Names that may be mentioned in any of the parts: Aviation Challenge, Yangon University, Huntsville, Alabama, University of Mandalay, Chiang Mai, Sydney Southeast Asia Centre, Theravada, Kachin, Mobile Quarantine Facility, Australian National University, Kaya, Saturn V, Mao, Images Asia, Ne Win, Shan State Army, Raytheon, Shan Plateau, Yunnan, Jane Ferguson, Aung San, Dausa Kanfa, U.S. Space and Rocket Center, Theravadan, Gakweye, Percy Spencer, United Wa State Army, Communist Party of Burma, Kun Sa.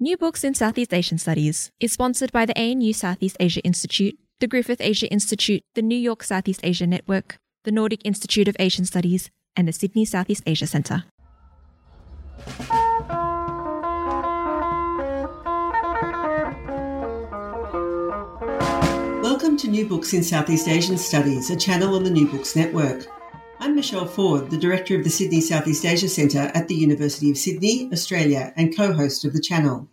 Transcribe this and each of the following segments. New Books in Southeast Asian Studies is sponsored by the ANU Southeast Asia Institute, the Griffith Asia Institute, the New York Southeast Asia Network, the Nordic Institute of Asian Studies, and the Sydney Southeast Asia Centre. Welcome to New Books in Southeast Asian Studies, a channel on the New Books Network. I'm Michelle Ford, the Director of the Sydney Southeast Asia Centre at the University of Sydney, Australia, and co-host of the channel.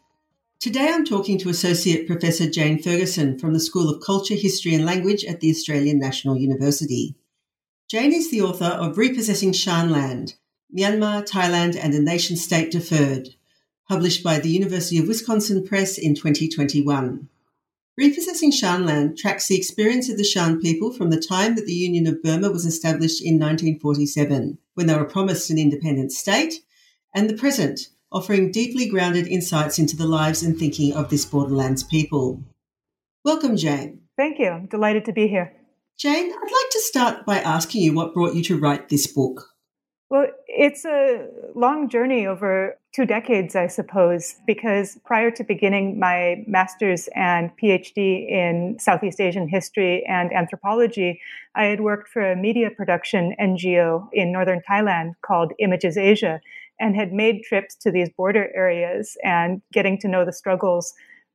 Today I'm talking to Associate Professor Jane Ferguson from the School of Culture, History and Language at the Australian National University. Jane is the author of Repossessing Shan Land, Myanmar, Thailand and a Nation-State Deferred, published by the University of Wisconsin Press in 2021. Repossessing Shan Land tracks the experience of the Shan people from the time that the Union of Burma was established in 1947, when they were promised an independent state, and the present, offering deeply grounded insights into the lives and thinking of this borderlands people. Welcome, Jane. Thank you. I'm delighted to be here. Jane, I'd like to start by asking you what brought you to write this book. Well, it's a long journey over 2 decades, I suppose, because prior to beginning my master's and PhD in Southeast Asian history and anthropology, I had worked for a media production NGO in northern Thailand called Images Asia and had made trips to these border areas and getting to know the struggles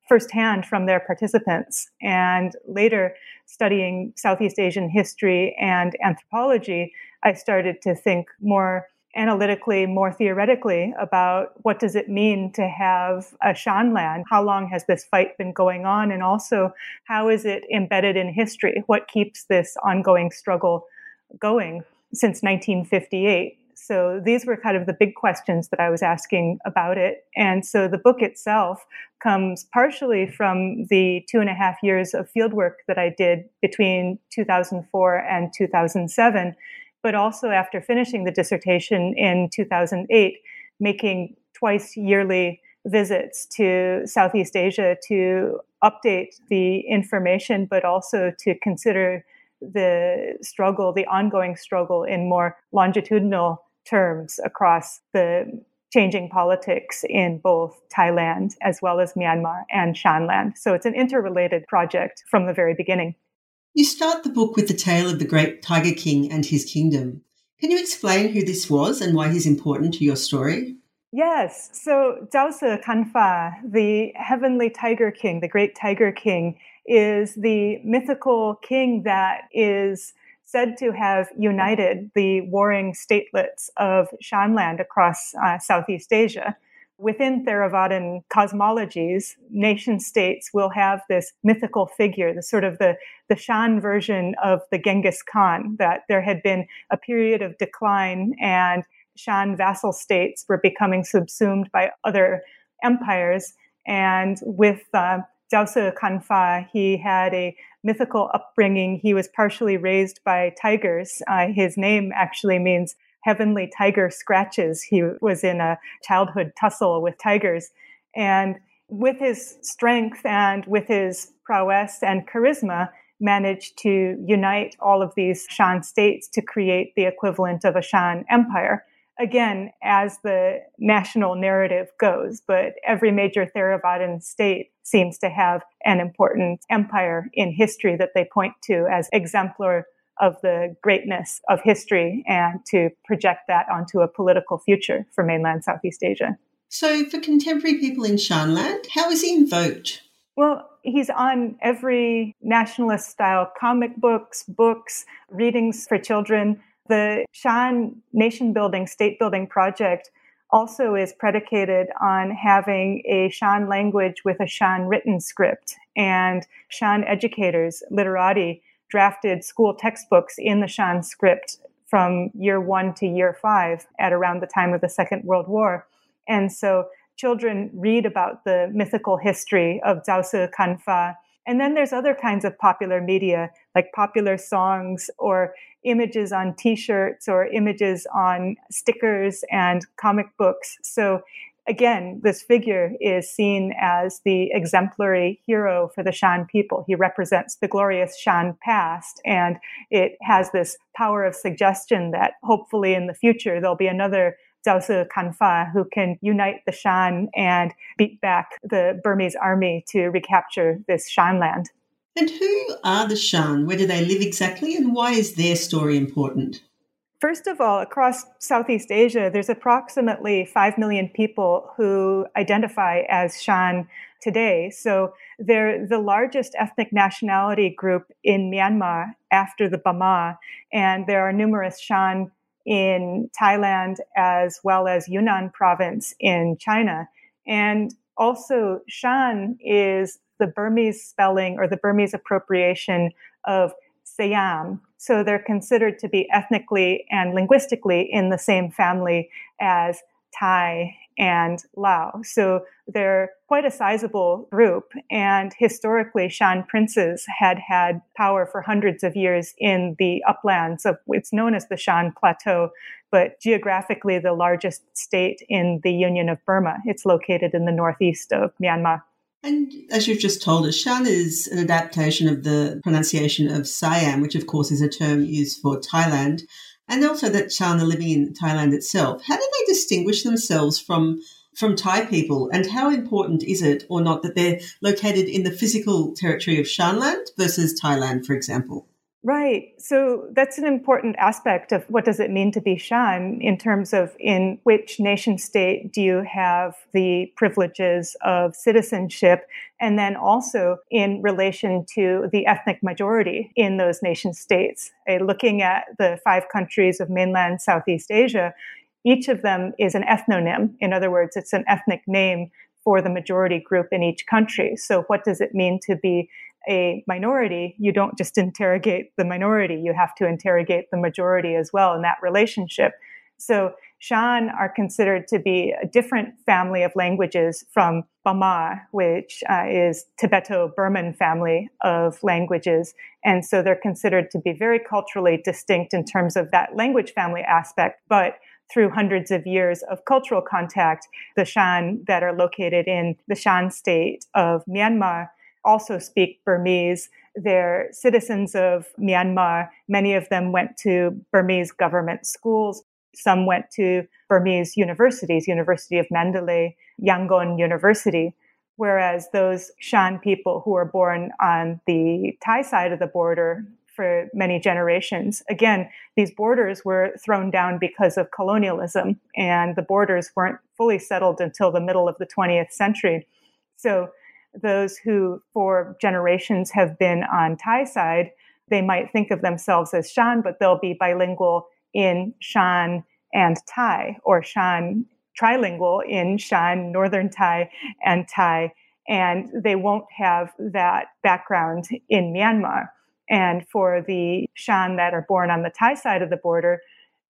firsthand from their participants. And later, studying Southeast Asian history and anthropology, I started to think more analytically, more theoretically about what does it mean to have a Shan land? How long has this fight been going on? And also, how is it embedded in history? What keeps this ongoing struggle going since 1958? So these were kind of the big questions that I was asking about it. And so the book itself comes partially from the 2.5 years of fieldwork that I did between 2004 and 2007, but also after finishing the dissertation in 2008, making twice yearly visits to Southeast Asia to update the information, but also to consider the struggle, the ongoing struggle in more longitudinal terms across the changing politics in both Thailand as well as Myanmar and Shan Land. So it's an interrelated project from the very beginning. You start the book with the tale of the great Tiger King and his kingdom. Can you explain who this was and why he's important to your story? Yes. So Dausa Kanfa, the heavenly Tiger King, the great Tiger King, is the mythical king that is said to have united the warring statelets of Shan land across Southeast Asia. Within Theravadan cosmologies, nation-states will have this mythical figure, the sort of the Shan version of the Genghis Khan, that there had been a period of decline and Shan vassal states were becoming subsumed by other empires. And with Dausa Kanfa, he had a mythical upbringing. He was partially raised by tigers. His name actually means heavenly tiger scratches. He was in a childhood tussle with tigers. And with his strength and with his prowess and charisma, managed to unite all of these Shan states to create the equivalent of a Shan empire. Again, as the national narrative goes, but every major Theravadan state seems to have an important empire in history that they point to as exemplar of the greatness of history and to project that onto a political future for mainland Southeast Asia. So for contemporary people in Shan land, how is he invoked? Well, he's on every nationalist-style comic books, readings for children. The Shan nation-building, state-building project also is predicated on having a Shan language with a Shan written script, and Shan educators, literati, drafted school textbooks in the Shan script from year 1 to year 5 at around the time of the Second World War. And so children read about the mythical history of Dausa Kanfa. And then there's other kinds of popular media, like popular songs or images on T-shirts or images on stickers and comic books. So again, this figure is seen as the exemplary hero for the Shan people. He represents the glorious Shan past, and it has this power of suggestion that hopefully in the future there'll be another Zhao Su Kanfa who can unite the Shan and beat back the Burmese army to recapture this Shan land. And who are the Shan? Where do they live exactly, and why is their story important? First of all, across Southeast Asia, there's approximately 5 million people who identify as Shan today. So they're the largest ethnic nationality group in Myanmar after the Bama, and there are numerous Shan in Thailand, as well as Yunnan province in China. And also, Shan is the Burmese spelling or the Burmese appropriation of Siam. So they're considered to be ethnically and linguistically in the same family as Thai and Lao. So they're quite a sizable group. And historically, Shan princes had power for hundreds of years in the uplands of what's known as the Shan Plateau, but geographically the largest state in the Union of Burma. It's located in the northeast of Myanmar. And as you've just told us, Shan is an adaptation of the pronunciation of Siam, which of course is a term used for Thailand. And also that Shan are living in Thailand itself. How do they distinguish themselves from Thai people? And how important is it or not that they're located in the physical territory of Shanland versus Thailand, for example? Right. So that's an important aspect of what does it mean to be Shan in terms of in which nation state do you have the privileges of citizenship, and then also in relation to the ethnic majority in those nation states. Looking at the 5 countries of mainland Southeast Asia, each of them is an ethnonym. In other words, it's an ethnic name for the majority group in each country. So what does it mean to be a minority? You don't just interrogate the minority, you have to interrogate the majority as well in that relationship. So Shan are considered to be a different family of languages from Bama, which is Tibeto-Burman family of languages. And so they're considered to be very culturally distinct in terms of that language family aspect. But through hundreds of years of cultural contact, the Shan that are located in the Shan state of Myanmar also speak Burmese. They're citizens of Myanmar. Many of them went to Burmese government schools. Some went to Burmese universities, University of Mandalay, Yangon University, whereas those Shan people who were born on the Thai side of the border for many generations. Again, these borders were thrown down because of colonialism, and the borders weren't fully settled until the middle of the 20th century. So those who for generations have been on Thai side, they might think of themselves as Shan, but they'll be bilingual in Shan and Thai, or Shan trilingual in Shan, Northern Thai, and Thai, and they won't have that background in Myanmar. And for the Shan that are born on the Thai side of the border,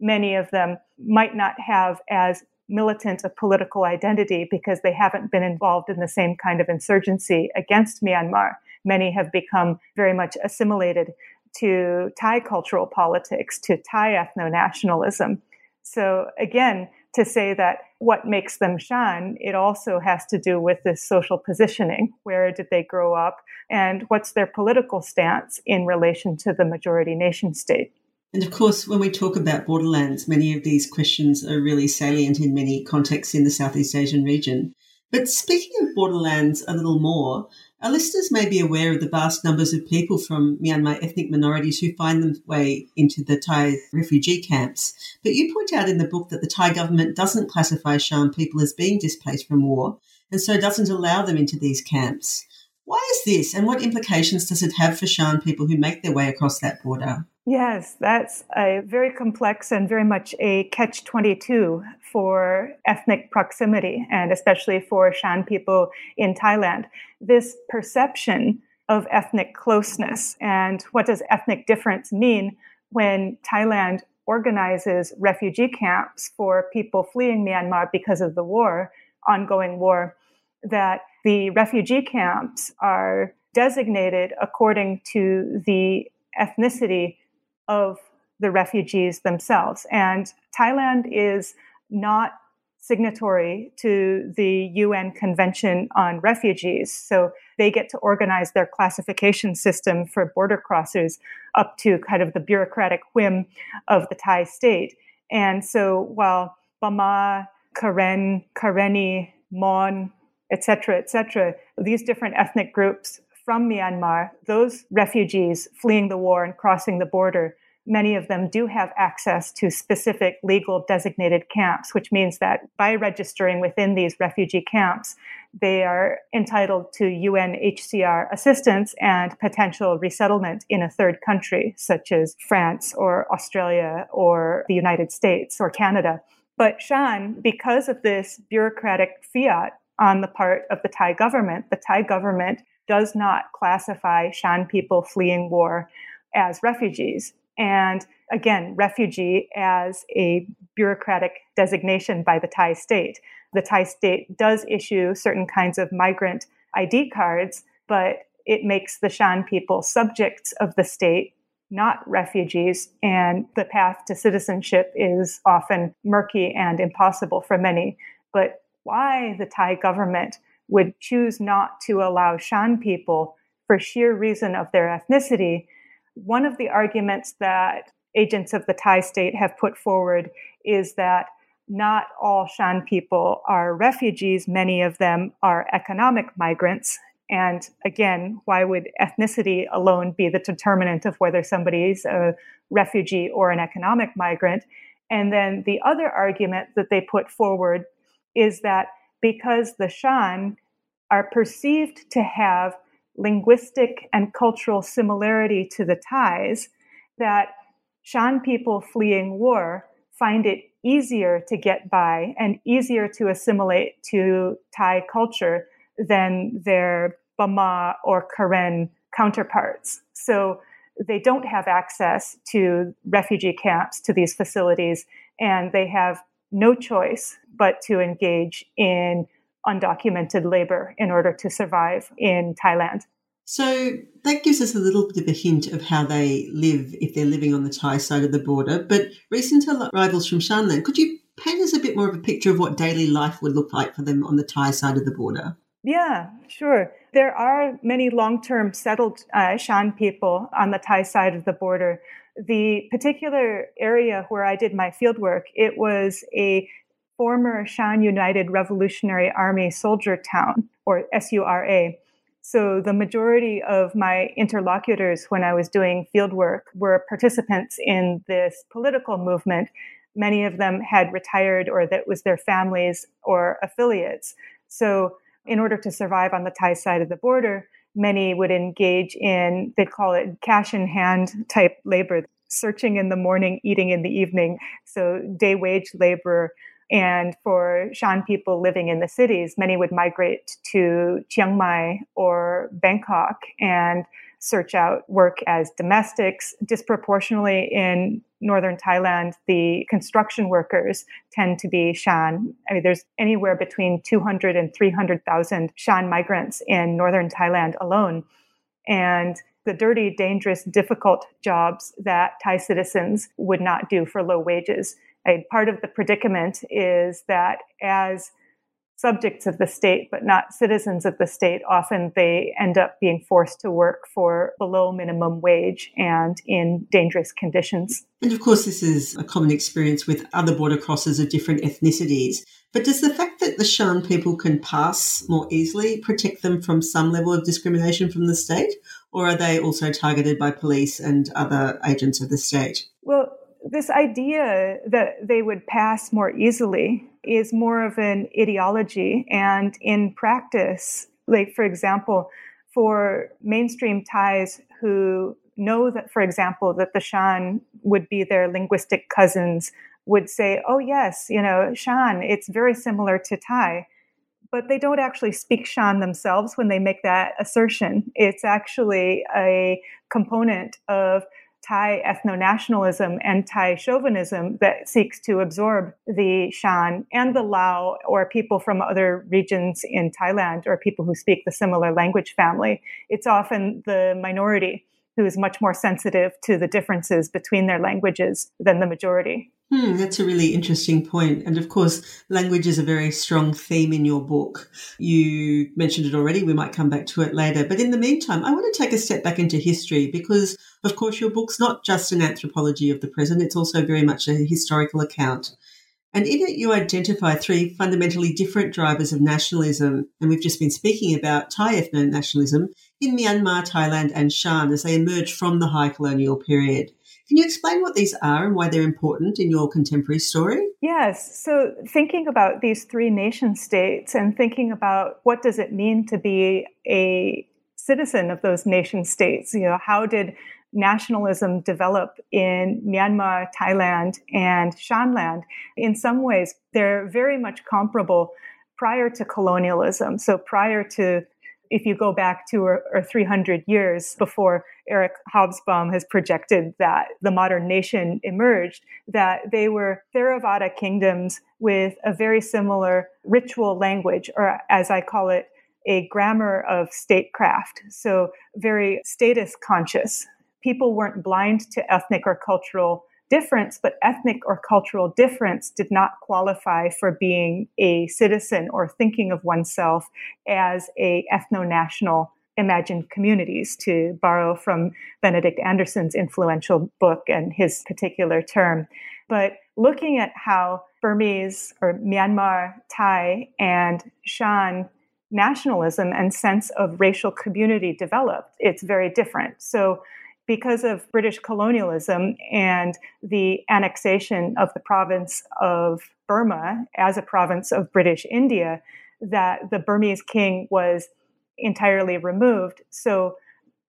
many of them might not have as militant a political identity because they haven't been involved in the same kind of insurgency against Myanmar. Many have become very much assimilated to Thai cultural politics, to Thai ethno-nationalism. So again, to say that what makes them Shan, it also has to do with this social positioning. Where did they grow up? And what's their political stance in relation to the majority nation state? And of course, when we talk about borderlands, many of these questions are really salient in many contexts in the Southeast Asian region. But speaking of borderlands a little more, our listeners may be aware of the vast numbers of people from Myanmar ethnic minorities who find their way into the Thai refugee camps. But you point out in the book that the Thai government doesn't classify Shan people as being displaced from war and so doesn't allow them into these camps. Why is this, and what implications does it have for Shan people who make their way across that border? Yes, that's a very complex and very much a catch-22 for ethnic proximity, and especially for Shan people in Thailand. This perception of ethnic closeness, and what does ethnic difference mean when Thailand organizes refugee camps for people fleeing Myanmar because of the war, ongoing war, that the refugee camps are designated according to the ethnicity of the refugees themselves. And Thailand is not signatory to the UN Convention on Refugees, so they get to organize their classification system for border crossers up to kind of the bureaucratic whim of the Thai state. And so while Bama, Karen, Kareni, Mon, et cetera, these different ethnic groups from Myanmar, those refugees fleeing the war and crossing the border, many of them do have access to specific legal designated camps, which means that by registering within these refugee camps, they are entitled to UNHCR assistance and potential resettlement in a third country, such as France or Australia or the United States or Canada. But Shan, because of this bureaucratic fiat on the part of the Thai government does not classify Shan people fleeing war as refugees. And again, refugee as a bureaucratic designation by the Thai state. The Thai state does issue certain kinds of migrant ID cards, but it makes the Shan people subjects of the state, not refugees, and the path to citizenship is often murky and impossible for many. But why the Thai government would choose not to allow Shan people for sheer reason of their ethnicity, one of the arguments that agents of the Thai state have put forward is that not all Shan people are refugees. Many of them are economic migrants. And again, why would ethnicity alone be the determinant of whether somebody is a refugee or an economic migrant? And then the other argument that they put forward is that because the Shan are perceived to have linguistic and cultural similarity to the Thais, that Shan people fleeing war find it easier to get by and easier to assimilate to Thai culture than their Bama or Karen counterparts. So they don't have access to refugee camps, to these facilities, and they have no choice but to engage in undocumented labor in order to survive in Thailand. So that gives us a little bit of a hint of how they live if they're living on the Thai side of the border. But recent arrivals from Shan Land, could you paint us a bit more of a picture of what daily life would look like for them on the Thai side of the border? Yeah, sure. There are many long-term settled Shan people on the Thai side of the border. The particular area where I did my fieldwork, it was a former Shan United Revolutionary Army soldier town, or SURA. So the majority of my interlocutors when I was doing fieldwork were participants in this political movement. Many of them had retired, or that was their families or affiliates. So in order to survive on the Thai side of the border, many would engage in, they'd call it cash in hand type labor, searching in the morning, eating in the evening. So day wage labor. And for Shan people living in the cities, many would migrate to Chiang Mai or Bangkok and search out work as domestics. Disproportionately in northern Thailand, the construction workers tend to be Shan. I mean, there's anywhere between 200 and 300,000 Shan migrants in northern Thailand alone. And the dirty, dangerous, difficult jobs that Thai citizens would not do for low wages. And part of the predicament is that as subjects of the state, but not citizens of the state, often they end up being forced to work for below minimum wage and in dangerous conditions. And of course, this is a common experience with other border crossers of different ethnicities. But does the fact that the Shan people can pass more easily protect them from some level of discrimination from the state? Or are they also targeted by police and other agents of the state? Well, this idea that they would pass more easily is more of an ideology. And in practice, like, for example, for mainstream Thais who know that, for example, that the Shan would be their linguistic cousins would say, oh, yes, you know, Shan, it's very similar to Thai. But they don't actually speak Shan themselves when they make that assertion. It's actually a component of Thai ethno-nationalism and Thai chauvinism that seeks to absorb the Shan and the Lao, or people from other regions in Thailand, or people who speak the similar language family. It's often the minority who is much more sensitive to the differences between their languages than the majority. That's a really interesting point. And of course, language is a very strong theme in your book. You mentioned it already. We might come back to it later. But in the meantime, I want to take a step back into history because, of course, your book's not just an anthropology of the present. It's also very much a historical account. And in it, you identify three fundamentally different drivers of nationalism. And we've just been speaking about Thai ethno-nationalism in Myanmar, Thailand and Shan as they emerge from the high colonial period. Can you explain what these are and why they're important in your contemporary story? Yes. So thinking about these three nation states and thinking about what does it mean to be a citizen of those nation states? You know, how did nationalism develop in Myanmar, Thailand, and Shan land? In some ways, they're very much comparable prior to colonialism. So prior to, if you go back 200 or 300 years before Eric Hobsbawm has projected that the modern nation emerged, that they were Theravada kingdoms with a very similar ritual language, or as I call it, a grammar of statecraft. So very status conscious. People weren't blind to ethnic or cultural difference, but ethnic or cultural difference did not qualify for being a citizen or thinking of oneself as a ethno-national imagined communities, to borrow from Benedict Anderson's influential book and his particular term. But looking at how Burmese or Myanmar, Thai, and Shan nationalism and sense of racial community developed, it's very different. So because of British colonialism and the annexation of the province of Burma as a province of British India, that the Burmese king was entirely removed. So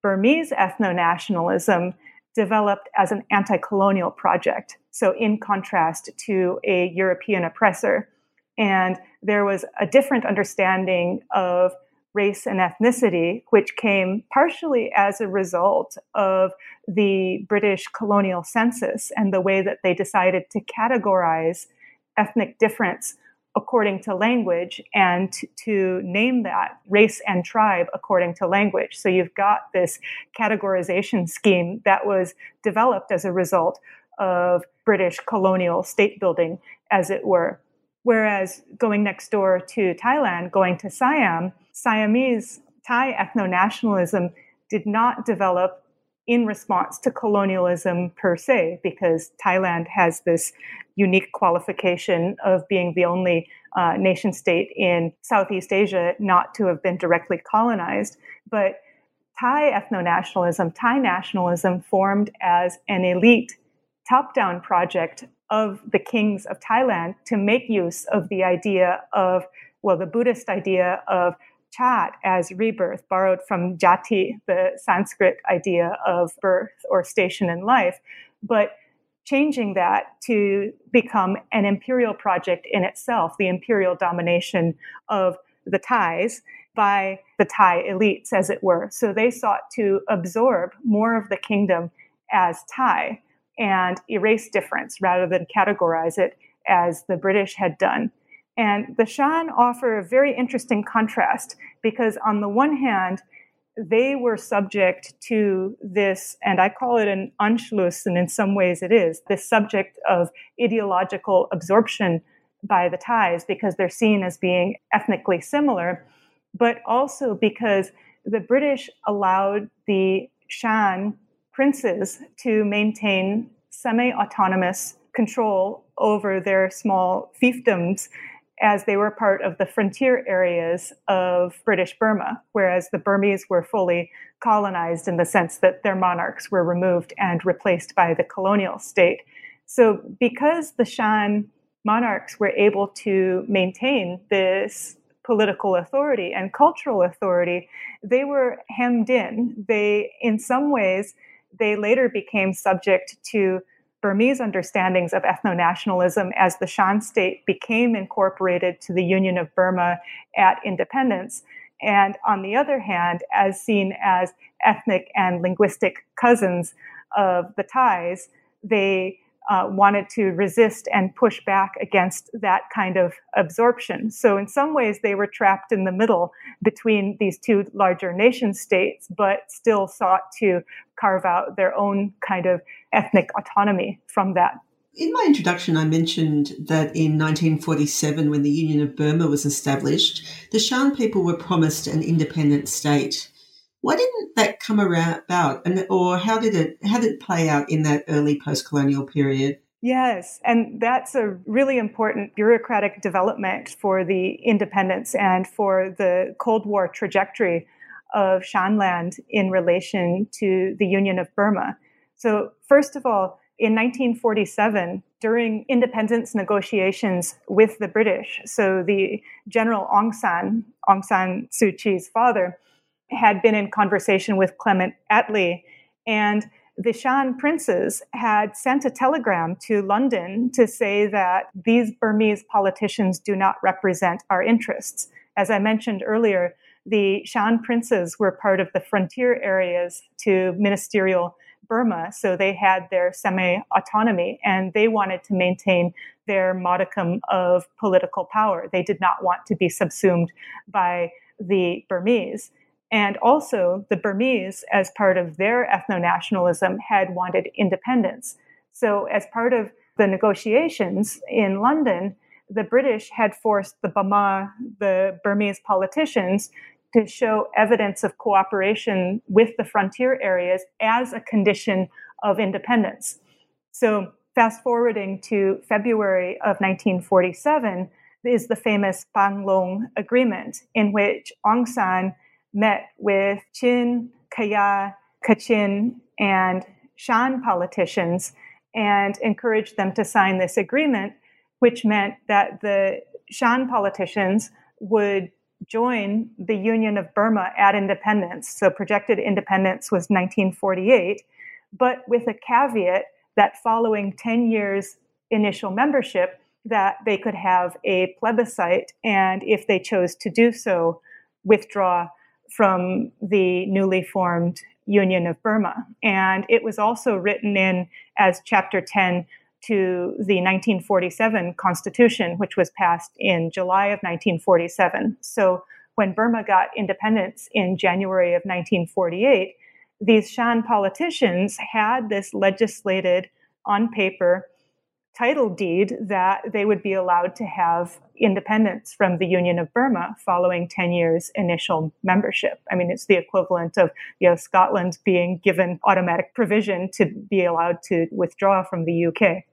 Burmese ethno-nationalism developed as an anti-colonial project, so in contrast to a European oppressor. And there was a different understanding of race and ethnicity, which came partially as a result of the British colonial census and the way that they decided to categorize ethnic difference according to language and to name that race and tribe according to language. So you've got this categorization scheme that was developed as a result of British colonial state building, as it were. Whereas going next door to Thailand, going to Siam, Siamese Thai ethno-nationalism did not develop in response to colonialism per se, because Thailand has this unique qualification of being the only nation state in Southeast Asia not to have been directly colonized. But Thai ethno-nationalism, Thai nationalism formed as an elite top-down project of the kings of Thailand to make use of the idea of, well, the Buddhist idea of Chat as rebirth, borrowed from Jati, the Sanskrit idea of birth or station in life, but changing that to become an imperial project in itself, the imperial domination of the Thais by the Thai elites, as it were. So they sought to absorb more of the kingdom as Thai and erase difference rather than categorize it as the British had done. And the Shan offer a very interesting contrast because on the one hand, they were subject to this, and I call it an Anschluss, and in some ways it is, this subject of ideological absorption by the Thais because they're seen as being ethnically similar, but also because the British allowed the Shan princes to maintain semi-autonomous control over their small fiefdoms as they were part of the frontier areas of British Burma, whereas the Burmese were fully colonized in the sense that their monarchs were removed and replaced by the colonial state. So because the Shan monarchs were able to maintain this political authority and cultural authority, they were hemmed in. They, in some ways, they later became subject to Burmese understandings of ethno-nationalism as the Shan state became incorporated to the Union of Burma at independence, and on the other hand, as seen as ethnic and linguistic cousins of the Thais, they wanted to resist and push back against that kind of absorption. So in some ways, they were trapped in the middle between these two larger nation states, but still sought to carve out their own kind of ethnic autonomy from that. In my introduction, I mentioned that in 1947, when the Union of Burma was established, the Shan people were promised an independent state. Why didn't that come about, or how did it play out in that early post-colonial period? Yes, and that's a really important bureaucratic development for the independence and for the Cold War trajectory of Shan land in relation to the Union of Burma. So first of all, in 1947, during independence negotiations with the British, so the General Aung San Suu Kyi's father, had been in conversation with Clement Attlee, and the Shan princes had sent a telegram to London to say that these Burmese politicians do not represent our interests. As I mentioned earlier, the Shan princes were part of the frontier areas to ministerial Burma, so they had their semi-autonomy, and they wanted to maintain their modicum of political power. They did not want to be subsumed by the Burmese. And also, the Burmese, as part of their ethno-nationalism, had wanted independence. So as part of the negotiations in London, the British had forced the Bama, the Burmese politicians, to show evidence of cooperation with the frontier areas as a condition of independence. So fast forwarding to February of 1947 is the famous Panglong Agreement, in which Aung San met with Chin, Kaya, Kachin, and Shan politicians and encouraged them to sign this agreement, which meant that the Shan politicians would join the Union of Burma at independence. So projected independence was 1948, but with a caveat that following 10 years initial membership, that they could have a plebiscite and, if they chose to do so, withdraw from the newly formed Union of Burma. And it was also written in as Chapter 10 to the 1947 Constitution, which was passed in July of 1947. So when Burma got independence in January of 1948, these Shan politicians had this legislated, on paper, title deed that they would be allowed to have independence from the Union of Burma following 10 years initial membership. I mean, it's the equivalent of, you know, Scotland being given automatic provision to be allowed to withdraw from the UK.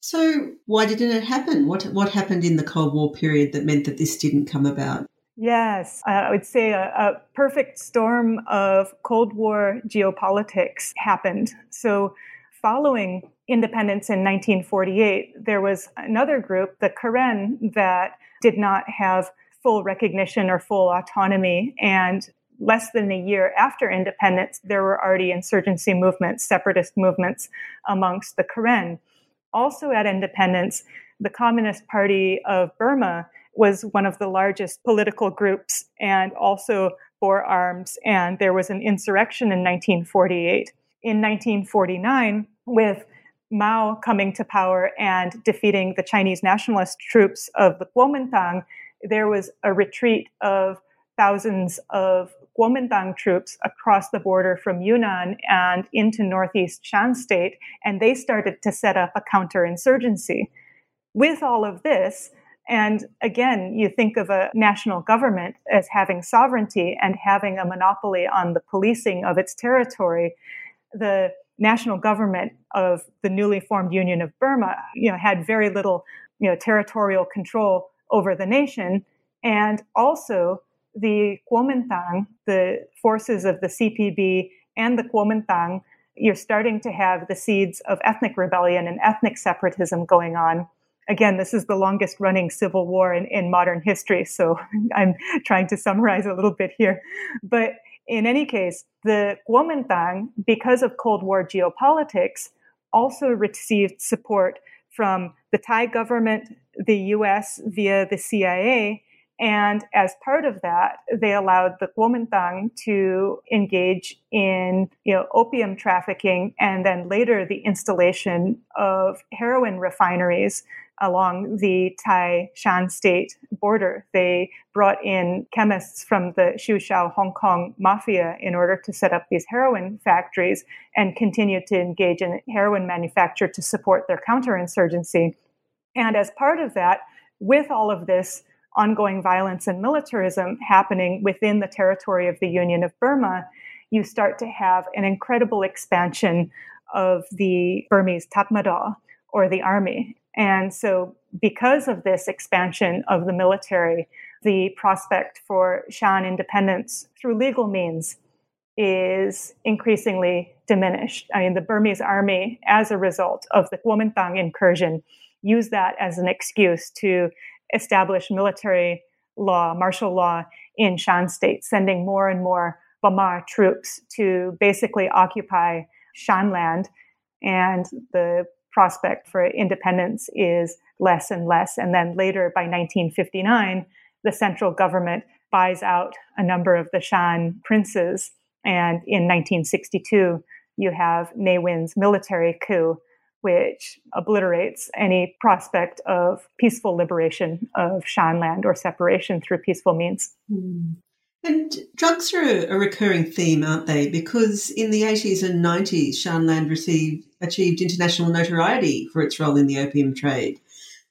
So why didn't it happen? What happened in the Cold War period that meant that this didn't come about? Yes, I would say a perfect storm of Cold War geopolitics happened. So following independence in 1948, there was another group, the Karen, that did not have full recognition or full autonomy. And less than a year after independence, there were already insurgency movements, separatist movements amongst the Karen. Also at independence, the Communist Party of Burma was one of the largest political groups and also bore arms. And there was an insurrection in 1948. In 1949, with Mao coming to power and defeating the Chinese nationalist troops of the Kuomintang, there was a retreat of thousands of Kuomintang troops across the border from Yunnan and into northeast Shan state, and they started to set up a counterinsurgency. With all of this, and again, you think of a national government as having sovereignty and having a monopoly on the policing of its territory. The national government of the newly formed Union of Burma, you know, had very little, you know, territorial control over the nation. And also the Kuomintang, the forces of the CPB and the Kuomintang, you're starting to have the seeds of ethnic rebellion and ethnic separatism going on. Again, this is the longest running civil war in modern history, so I'm trying to summarize a little bit here. But in any case, the Kuomintang, because of Cold War geopolitics, also received support from the Thai government, the US via the CIA, And as part of that, they allowed the Kuomintang to engage in, opium trafficking, and then later the installation of heroin refineries along the Tai-Shan state border. They brought in chemists from the Xiuxiao Hong Kong mafia in order to set up these heroin factories and continue to engage in heroin manufacture to support their counterinsurgency. And as part of that, with all of this ongoing violence and militarism happening within the territory of the Union of Burma, you start to have an incredible expansion of the Burmese Tatmadaw, or the army. And so because of this expansion of the military, the prospect for Shan independence through legal means is increasingly diminished. I mean, the Burmese army, as a result of the Kuomintang incursion, used that as an excuse to establish military law, martial law in Shan state, sending more and more Bama troops to basically occupy Shan land, and the prospect for independence is less and less. And then later, by 1959, the central government buys out a number of the Shan princes. And in 1962, you have Ne Win's military coup, which obliterates any prospect of peaceful liberation of Shan land or separation through peaceful means. And drugs are a recurring theme, aren't they? Because in the 80s and 90s, Shan land achieved international notoriety for its role in the opium trade.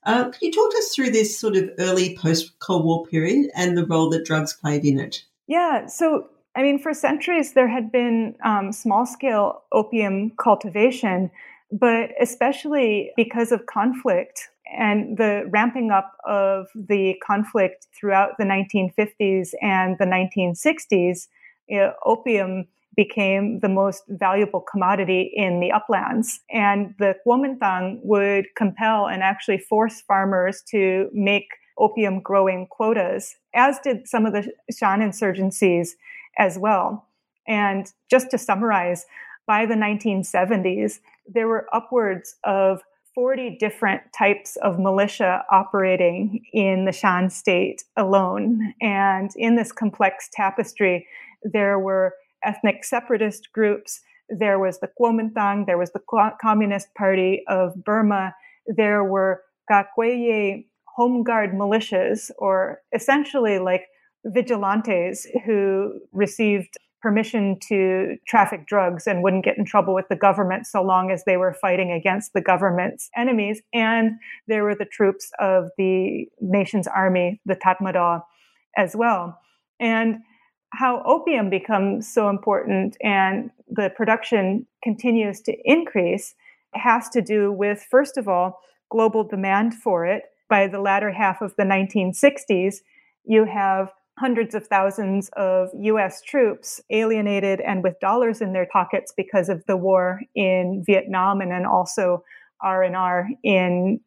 Can you talk us through this sort of early post-Cold War period and the role that drugs played in it? Yeah, so I mean, for centuries there had been small-scale opium cultivation, but especially because of conflict and the ramping up of the conflict throughout the 1950s and the 1960s, opium became the most valuable commodity in the uplands. And the Kuomintang would compel and actually force farmers to make opium-growing quotas, as did some of the Shan insurgencies as well. And just to summarize, by the 1970s, there were upwards of 40 different types of militia operating in the Shan state alone. And in this complex tapestry, there were ethnic separatist groups, there was the Kuomintang, there was the Communist Party of Burma, there were Gakweye home guard militias, or essentially like vigilantes who received permission to traffic drugs and wouldn't get in trouble with the government so long as they were fighting against the government's enemies. And there were the troops of the nation's army, the Tatmadaw, as well. And how opium becomes so important and the production continues to increase has to do with, first of all, global demand for it. By the latter half of the 1960s, you have hundreds of thousands of U.S. troops alienated and with dollars in their pockets because of the war in Vietnam, and then also R&R in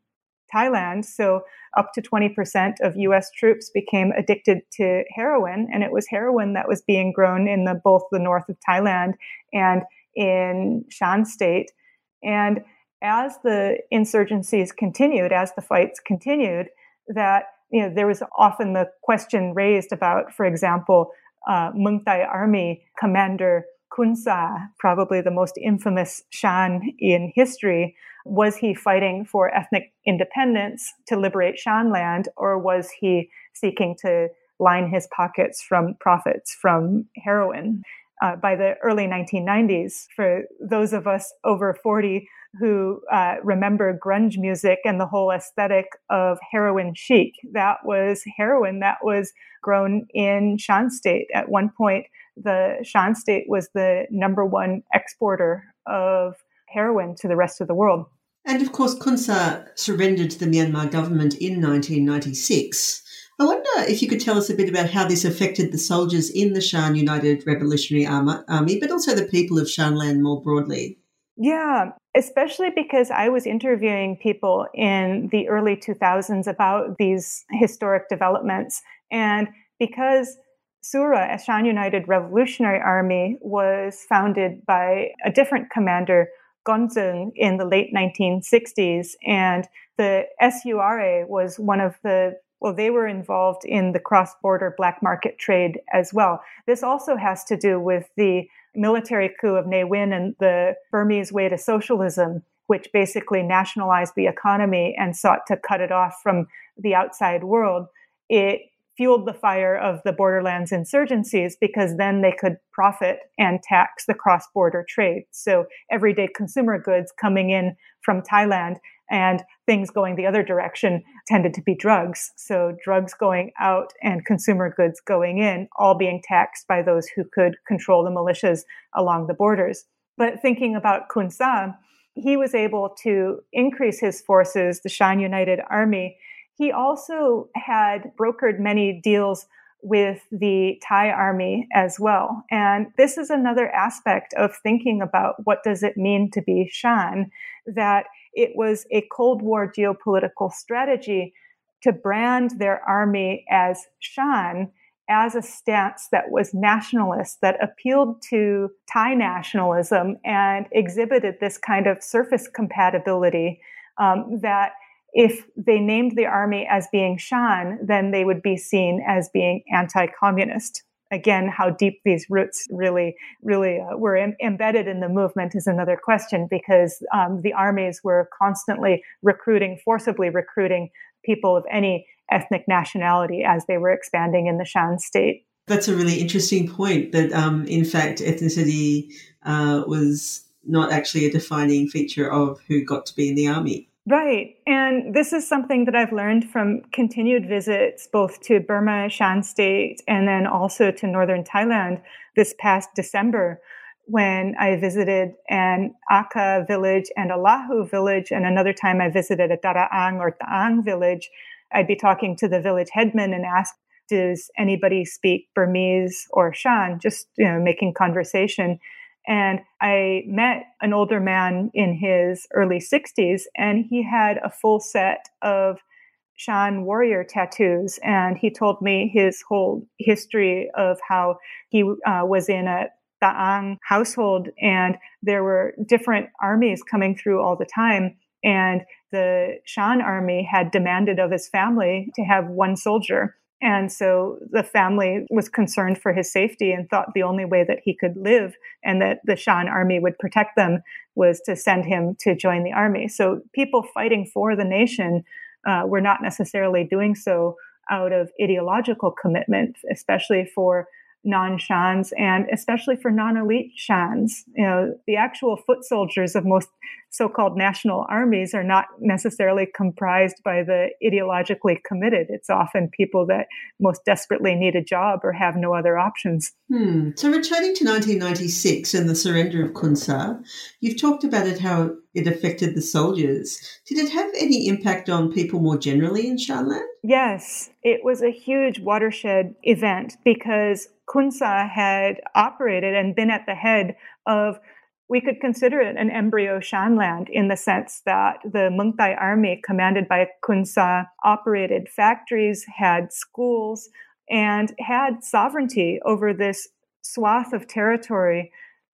Thailand. So up to 20% of U.S. troops became addicted to heroin, and it was heroin that was being grown in both the north of Thailand and in Shan state. And as the insurgencies continued, as the fights continued, that there was often the question raised about, for example, Mong Tai Army commander Kun Sa, probably the most infamous Shan in history. Was he fighting for ethnic independence to liberate Shan land, or was he seeking to line his pockets from profits from heroin? By the early 1990s, for those of us over 40 who remember grunge music and the whole aesthetic of heroin chic, that was heroin that was grown in Shan state. At one point, the Shan state was the #1 exporter of heroin to the rest of the world. And of course, Kun Sa surrendered to the Myanmar government in 1996. I wonder if you could tell us a bit about how this affected the soldiers in the Shan United Revolutionary Army, but also the people of Shan land more broadly. Yeah, especially because I was interviewing people in the early 2000s about these historic developments. And because SURA, Shan United Revolutionary Army, was founded by a different commander, Gonzeng, in the late 1960s, and the SURA was one of the well, they were involved in the cross-border black market trade as well. This also has to do with the military coup of Ne Win and the Burmese way to socialism, which basically nationalized the economy and sought to cut it off from the outside world. It fueled the fire of the borderlands insurgencies because then they could profit and tax the cross-border trade. So everyday consumer goods coming in from Thailand and things going the other direction tended to be drugs. So drugs going out and consumer goods going in, all being taxed by those who could control the militias along the borders. But thinking about Kun Sa, he was able to increase his forces, the Shan United Army. He also had brokered many deals with the Thai army as well. And this is another aspect of thinking about what does it mean to be Shan, that it was a Cold War geopolitical strategy to brand their army as Shan, as a stance that was nationalist, that appealed to Thai nationalism and exhibited this kind of surface compatibility that if they named the army as being Shan, then they would be seen as being anti-communist. Again, how deep these roots really were embedded in the movement is another question, because the armies were constantly forcibly recruiting people of any ethnic nationality as they were expanding in the Shan state. That's a really interesting point, that in fact ethnicity was not actually a defining feature of who got to be in the army. Right. And this is something that I've learned from continued visits both to Burma, Shan State, and then also to northern Thailand this past December, when I visited an Akka village and a Lahu village, and another time I visited a Daraang or Taang village. I'd be talking to the village headman and ask, does anybody speak Burmese or Shan? Just, making conversation. And I met an older man in his early 60s, and he had a full set of Shan warrior tattoos. And he told me his whole history of how he was in a Taang household, and there were different armies coming through all the time. And the Shan army had demanded of his family to have one soldier. And so the family was concerned for his safety and thought the only way that he could live and that the Shan army would protect them was to send him to join the army. So people fighting for the nation were not necessarily doing so out of ideological commitment, especially for non-Shans and especially for non-elite Shans. The actual foot soldiers of most so-called national armies are not necessarily comprised by the ideologically committed. It's often people that most desperately need a job or have no other options. So returning to 1996 and the surrender of Kun Sa, you've talked about it, how it affected the soldiers. Did it have any impact on people more generally in Shan Land? Yes, it was a huge watershed event because Kun Sa had operated and been at the head of, we could consider it an embryo Shan Land in the sense that the Mong Tai Army commanded by Kun Sa operated factories, had schools, and had sovereignty over this swath of territory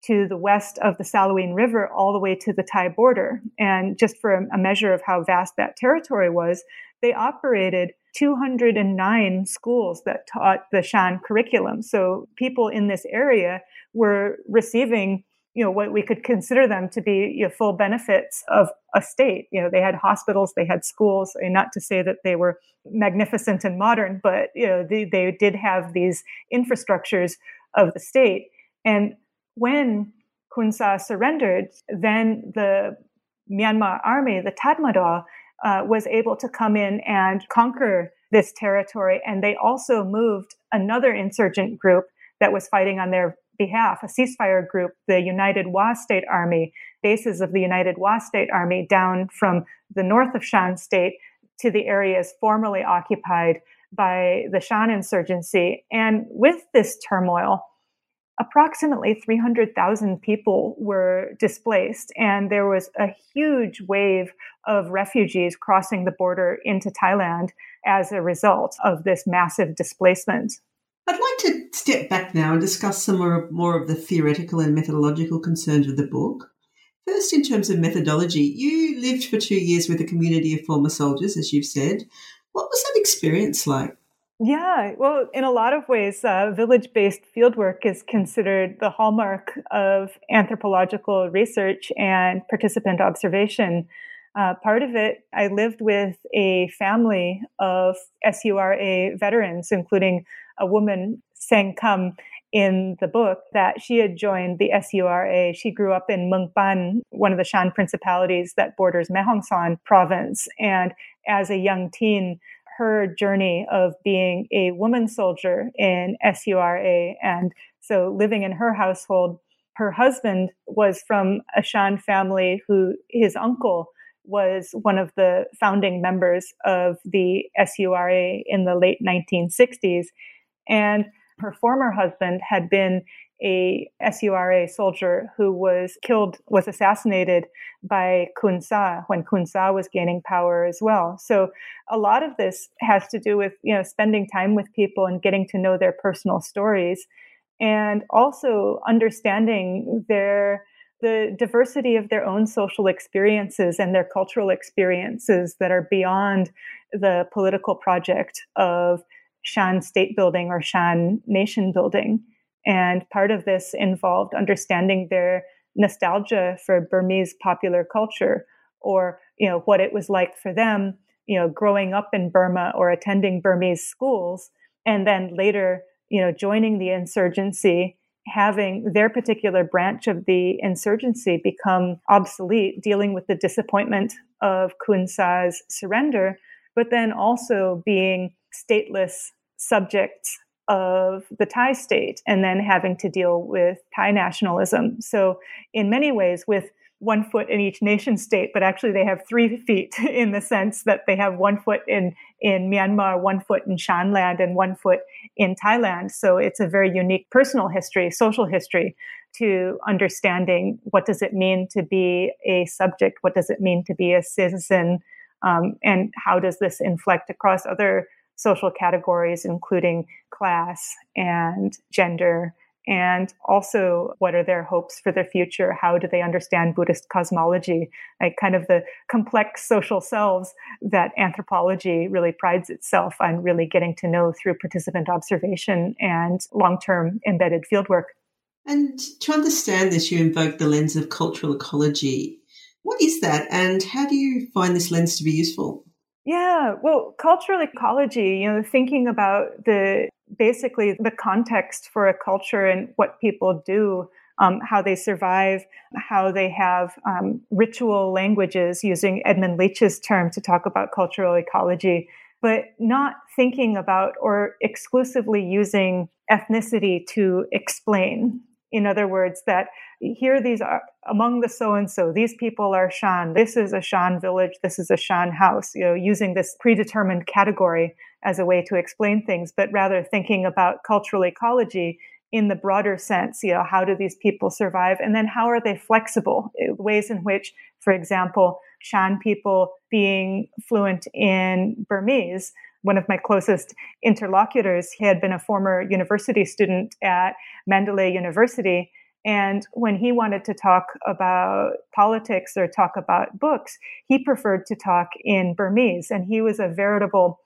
to the west of the Salween River all the way to the Thai border. And just for a measure of how vast that territory was, they operated 209 schools that taught the Shan curriculum. So people in this area were receiving, what we could consider them to be full benefits of a state. They had hospitals, they had schools, and not to say that they were magnificent and modern, but they did have these infrastructures of the state. And when Kun Sa surrendered, then the Myanmar army, the Tatmadaw, was able to come in and conquer this territory. And they also moved another insurgent group that was fighting on their behalf, a ceasefire group, the United Wa State Army, bases of the United Wa State Army down from the north of Shan State to the areas formerly occupied by the Shan insurgency. And with this turmoil, approximately 300,000 people were displaced, and there was a huge wave of refugees crossing the border into Thailand as a result of this massive displacement. I'd like to step back now and discuss some more of the theoretical and methodological concerns of the book. First, in terms of methodology, you lived for 2 years with a community of former soldiers, as you've said. What was that experience like? Yeah, well, in a lot of ways, village-based fieldwork is considered the hallmark of anthropological research and participant observation. Part of it, I lived with a family of SURA veterans, including a woman, Sang Kham, in the book, that she had joined the SURA. She grew up in Mung Pan, one of the Shan principalities that borders Mehong San province. And as a young teen, her journey of being a woman soldier in SURA, and so living in her household, her husband was from a Shan family who his uncle was one of the founding members of the SURA in the late 1960s. And her former husband had been a SURA soldier who was killed, was assassinated by Kun Sa when Kun Sa was gaining power as well. So a lot of this has to do with, you know, spending time with people and getting to know their personal stories, and also understanding the diversity of their own social experiences and their cultural experiences that are beyond the political project of Shan state building or Shan nation building. And part of this involved understanding their nostalgia for Burmese popular culture, or, you know, what it was like for them, you know, growing up in Burma or attending Burmese schools, and then later, you know, joining the insurgency, having their particular branch of the insurgency become obsolete, dealing with the disappointment of Kun Sa's surrender, but then also being stateless subjects of the Thai state, and then having to deal with Thai nationalism. So in many ways, with one foot in each nation state, but actually they have 3 feet in the sense that they have 1 foot in Myanmar, 1 foot in Shan land, and 1 foot in Thailand. So it's a very unique personal history, social history, to understanding what does it mean to be a subject, what does it mean to be a citizen, and how does this inflect across other social categories, including class and gender, and also what are their hopes for their future? How do they understand Buddhist cosmology? Like kind of the complex social selves that anthropology really prides itself on really getting to know through participant observation and long-term embedded fieldwork. And to understand this, you invoke the lens of cultural ecology. What is that, and how do you find this lens to be useful? Yeah, well, cultural ecology, you know, thinking about basically the context for a culture and what people do, how they survive, how they have ritual languages, using Edmund Leach's term to talk about cultural ecology, but not thinking about or exclusively using ethnicity to explain. In other words, that here these are among the so-and-so, these people are Shan, this is a Shan village, this is a Shan house, you know, using this predetermined category as a way to explain things, but rather thinking about cultural ecology in the broader sense, you know, how do these people survive? And then how are they flexible? Ways in which, for example, Shan people being fluent in Burmese. One of my closest interlocutors, he had been a former university student at Mandalay University. And when he wanted to talk about politics or talk about books, he preferred to talk in Burmese. And he was a veritable,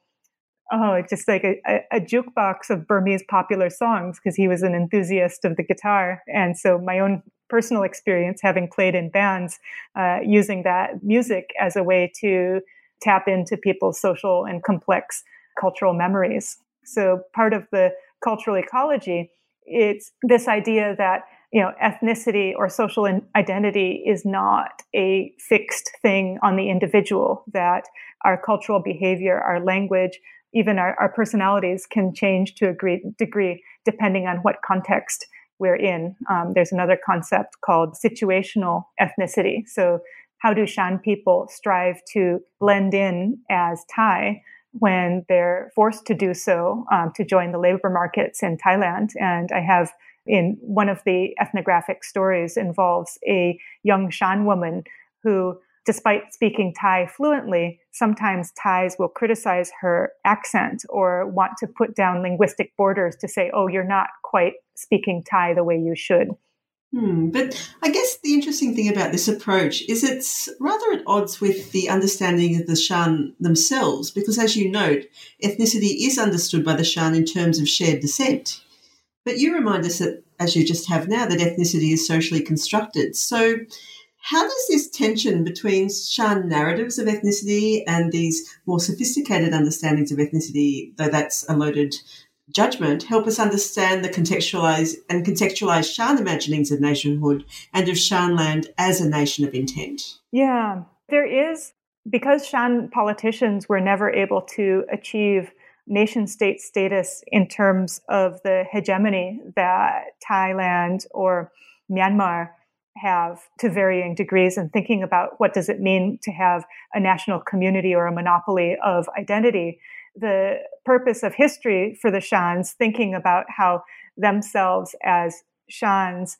just like a jukebox of Burmese popular songs, because he was an enthusiast of the guitar. And so my own personal experience, having played in bands, using that music as a way to tap into people's social and complex cultural memories. So part of the cultural ecology, it's this idea that, you know, ethnicity or social identity is not a fixed thing on the individual, that our cultural behavior, our language, even our personalities can change to a degree depending on what context we're in. There's another concept called situational ethnicity. So how do Shan people strive to blend in as Thai when they're forced to do so, to join the labor markets in Thailand? And I have, in one of the ethnographic stories, involves a young Shan woman who, despite speaking Thai fluently, sometimes Thais will criticize her accent or want to put down linguistic borders to say, oh, you're not quite speaking Thai the way you should. But I guess the interesting thing about this approach is it's rather at odds with the understanding of the Shan themselves, because as you note, ethnicity is understood by the Shan in terms of shared descent. But you remind us that, as you just have now, that ethnicity is socially constructed. So how does this tension between Shan narratives of ethnicity and these more sophisticated understandings of ethnicity, though that's a loaded judgment, help us understand the contextualize Shan imaginings of nationhood and of Shan land as a nation of intent? Yeah, there is, because Shan politicians were never able to achieve nation-state status in terms of the hegemony that Thailand or Myanmar have to varying degrees, and thinking about what does it mean to have a national community or a monopoly of identity. The purpose of history for the Shans, thinking about how themselves as Shans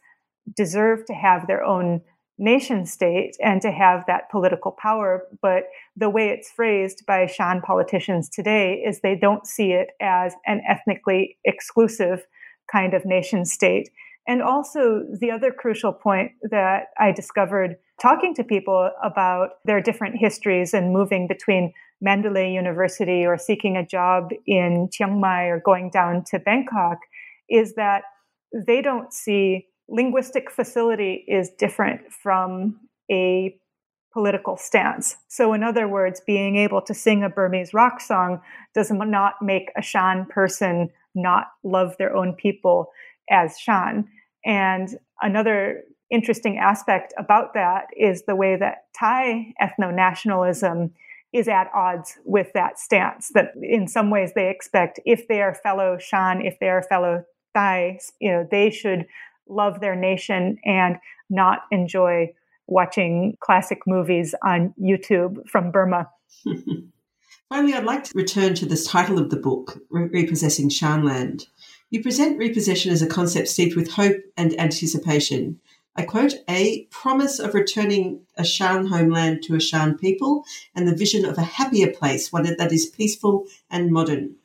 deserve to have their own nation state and to have that political power. But the way it's phrased by Shan politicians today is they don't see it as an ethnically exclusive kind of nation state. And also the other crucial point that I discovered talking to people about their different histories and moving between Mandalay University or seeking a job in Chiang Mai or going down to Bangkok is that they don't see linguistic facility is different from a political stance. So in other words, being able to sing a Burmese rock song does not make a Shan person not love their own people as Shan. And another interesting aspect about that is the way that Thai ethno-nationalism is at odds with that stance, that in some ways they expect if they are fellow Shan, if they are fellow Thai, they should love their nation and not enjoy watching classic movies on YouTube from Burma. Finally, I'd like to return to this title of the book, Repossessing Shan Land. You present repossession as a concept steeped with hope and anticipation. I quote, a promise of returning a Shan homeland to a Shan people and the vision of a happier place, one that is peaceful and modern.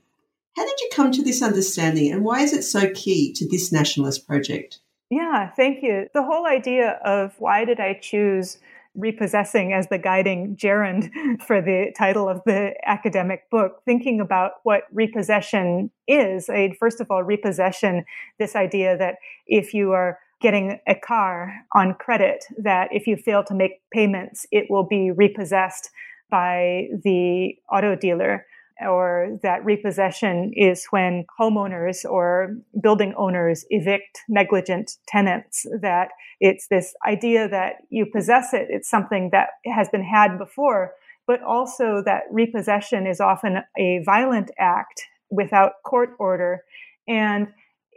How did you come to this understanding and why is it so key to this nationalist project? Yeah, thank you. The whole idea of why did I choose repossessing as the guiding gerund for the title of the academic book, thinking about what repossession is. First of all, repossession, this idea that if you are getting a car on credit, that if you fail to make payments, it will be repossessed by the auto dealer, or that repossession is when homeowners or building owners evict negligent tenants, that it's this idea that you possess it, it's something that has been had before, but also that repossession is often a violent act without court order. And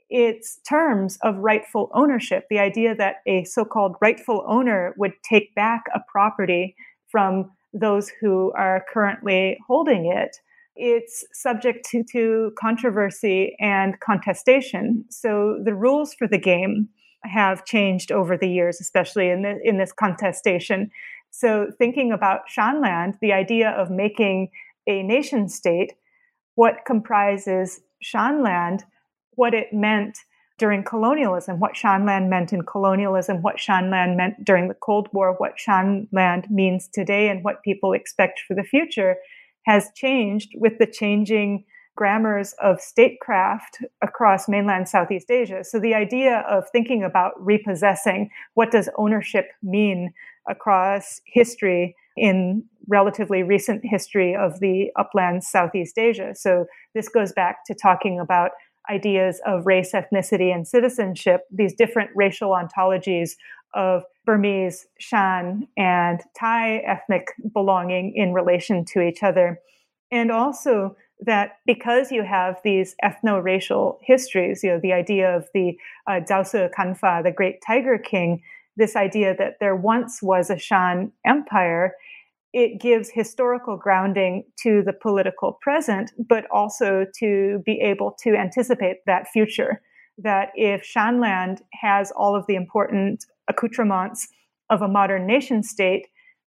its terms of rightful ownership, the idea that a so-called rightful owner would take back a property from those who are currently holding it, it's subject to controversy and contestation. So the rules for the game have changed over the years, especially in this contestation. So thinking about Shan land, the idea of making a nation state, what comprises Shan land, what it meant during colonialism, what Shan land meant in colonialism, what Shan land meant during the Cold War, what Shan land means today, and what people expect for the future has changed with the changing grammars of statecraft across mainland Southeast Asia. So the idea of thinking about repossessing, what does ownership mean across history in relatively recent history of the uplands Southeast Asia? So this goes back to talking about ideas of race, ethnicity, and citizenship, these different racial ontologies of Burmese, Shan, and Thai ethnic belonging in relation to each other. And also that because you have these ethno-racial histories, the idea of the Dausa Kanfa, the great tiger king, this idea that there once was a Shan empire, it gives historical grounding to the political present, but also to be able to anticipate that future, that if Shan land has all of the important accoutrements of a modern nation state,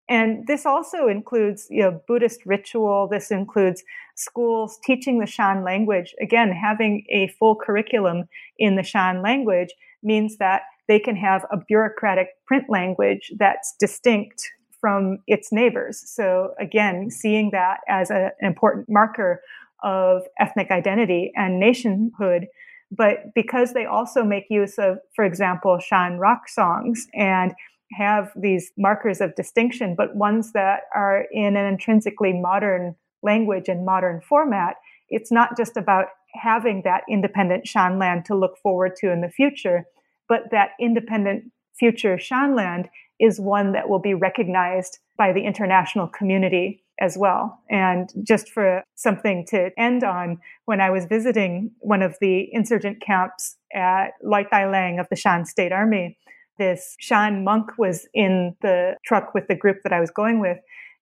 and this also includes Buddhist ritual, this includes schools teaching the Shan language. Again, having a full curriculum in the Shan language means that they can have a bureaucratic print language that's distinct from its neighbors. So again, seeing that as an important marker of ethnic identity and nationhood, but because they also make use of, for example, Shan rock songs and have these markers of distinction, but ones that are in an intrinsically modern language and modern format, it's not just about having that independent Shan land to look forward to in the future, but that independent future Shan land is one that will be recognized by the international community as well. And just for something to end on, when I was visiting one of the insurgent camps at Loi Tai Lang of the Shan State Army, this Shan monk was in the truck with the group that I was going with.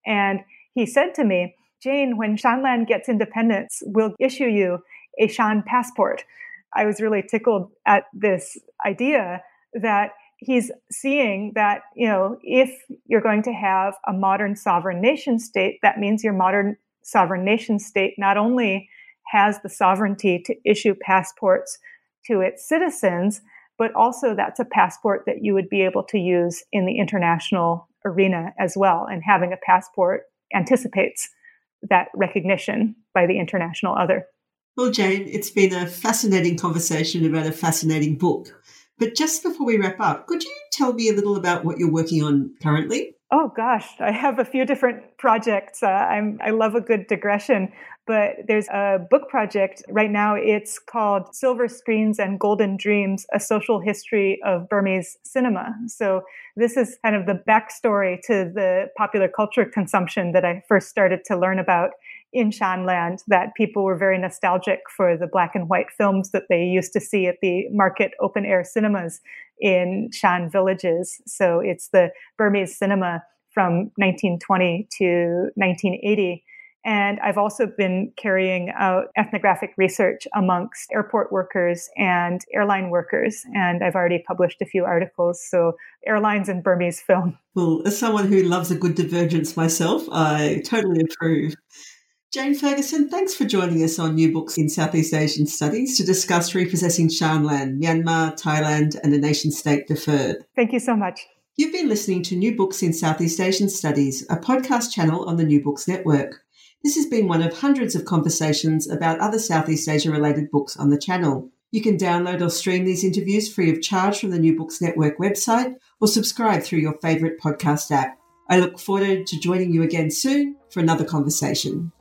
And he said to me, "Jane, when Shanland gets independence, we'll issue you a Shan passport." I was really tickled at this idea that he's seeing that, you know, if you're going to have a modern sovereign nation state, that means your modern sovereign nation state not only has the sovereignty to issue passports to its citizens, but also that's a passport that you would be able to use in the international arena as well. And having a passport anticipates that recognition by the international other. Well, Jane, it's been a fascinating conversation about a fascinating book. But just before we wrap up, could you tell me a little about what you're working on currently? Oh, gosh, I have a few different projects. I love a good digression, but there's a book project right now. It's called Silver Screens and Golden Dreams, A Social History of Burmese Cinema. So this is kind of the backstory to the popular culture consumption that I first started to learn about in Shan Land, that people were very nostalgic for the black and white films that they used to see at the market open air cinemas in Shan villages. So it's the Burmese cinema from 1920 to 1980. And I've also been carrying out ethnographic research amongst airport workers and airline workers. And I've already published a few articles. So airlines and Burmese film. Well, as someone who loves a good divergence myself, I totally approve. Jane Ferguson, thanks for joining us on New Books in Southeast Asian Studies to discuss Repossessing Shan Land, Myanmar, Thailand and the Nation-State Deferred. Thank you so much. You've been listening to New Books in Southeast Asian Studies, a podcast channel on the New Books Network. This has been one of hundreds of conversations about other Southeast Asia-related books on the channel. You can download or stream these interviews free of charge from the New Books Network website or subscribe through your favourite podcast app. I look forward to joining you again soon for another conversation.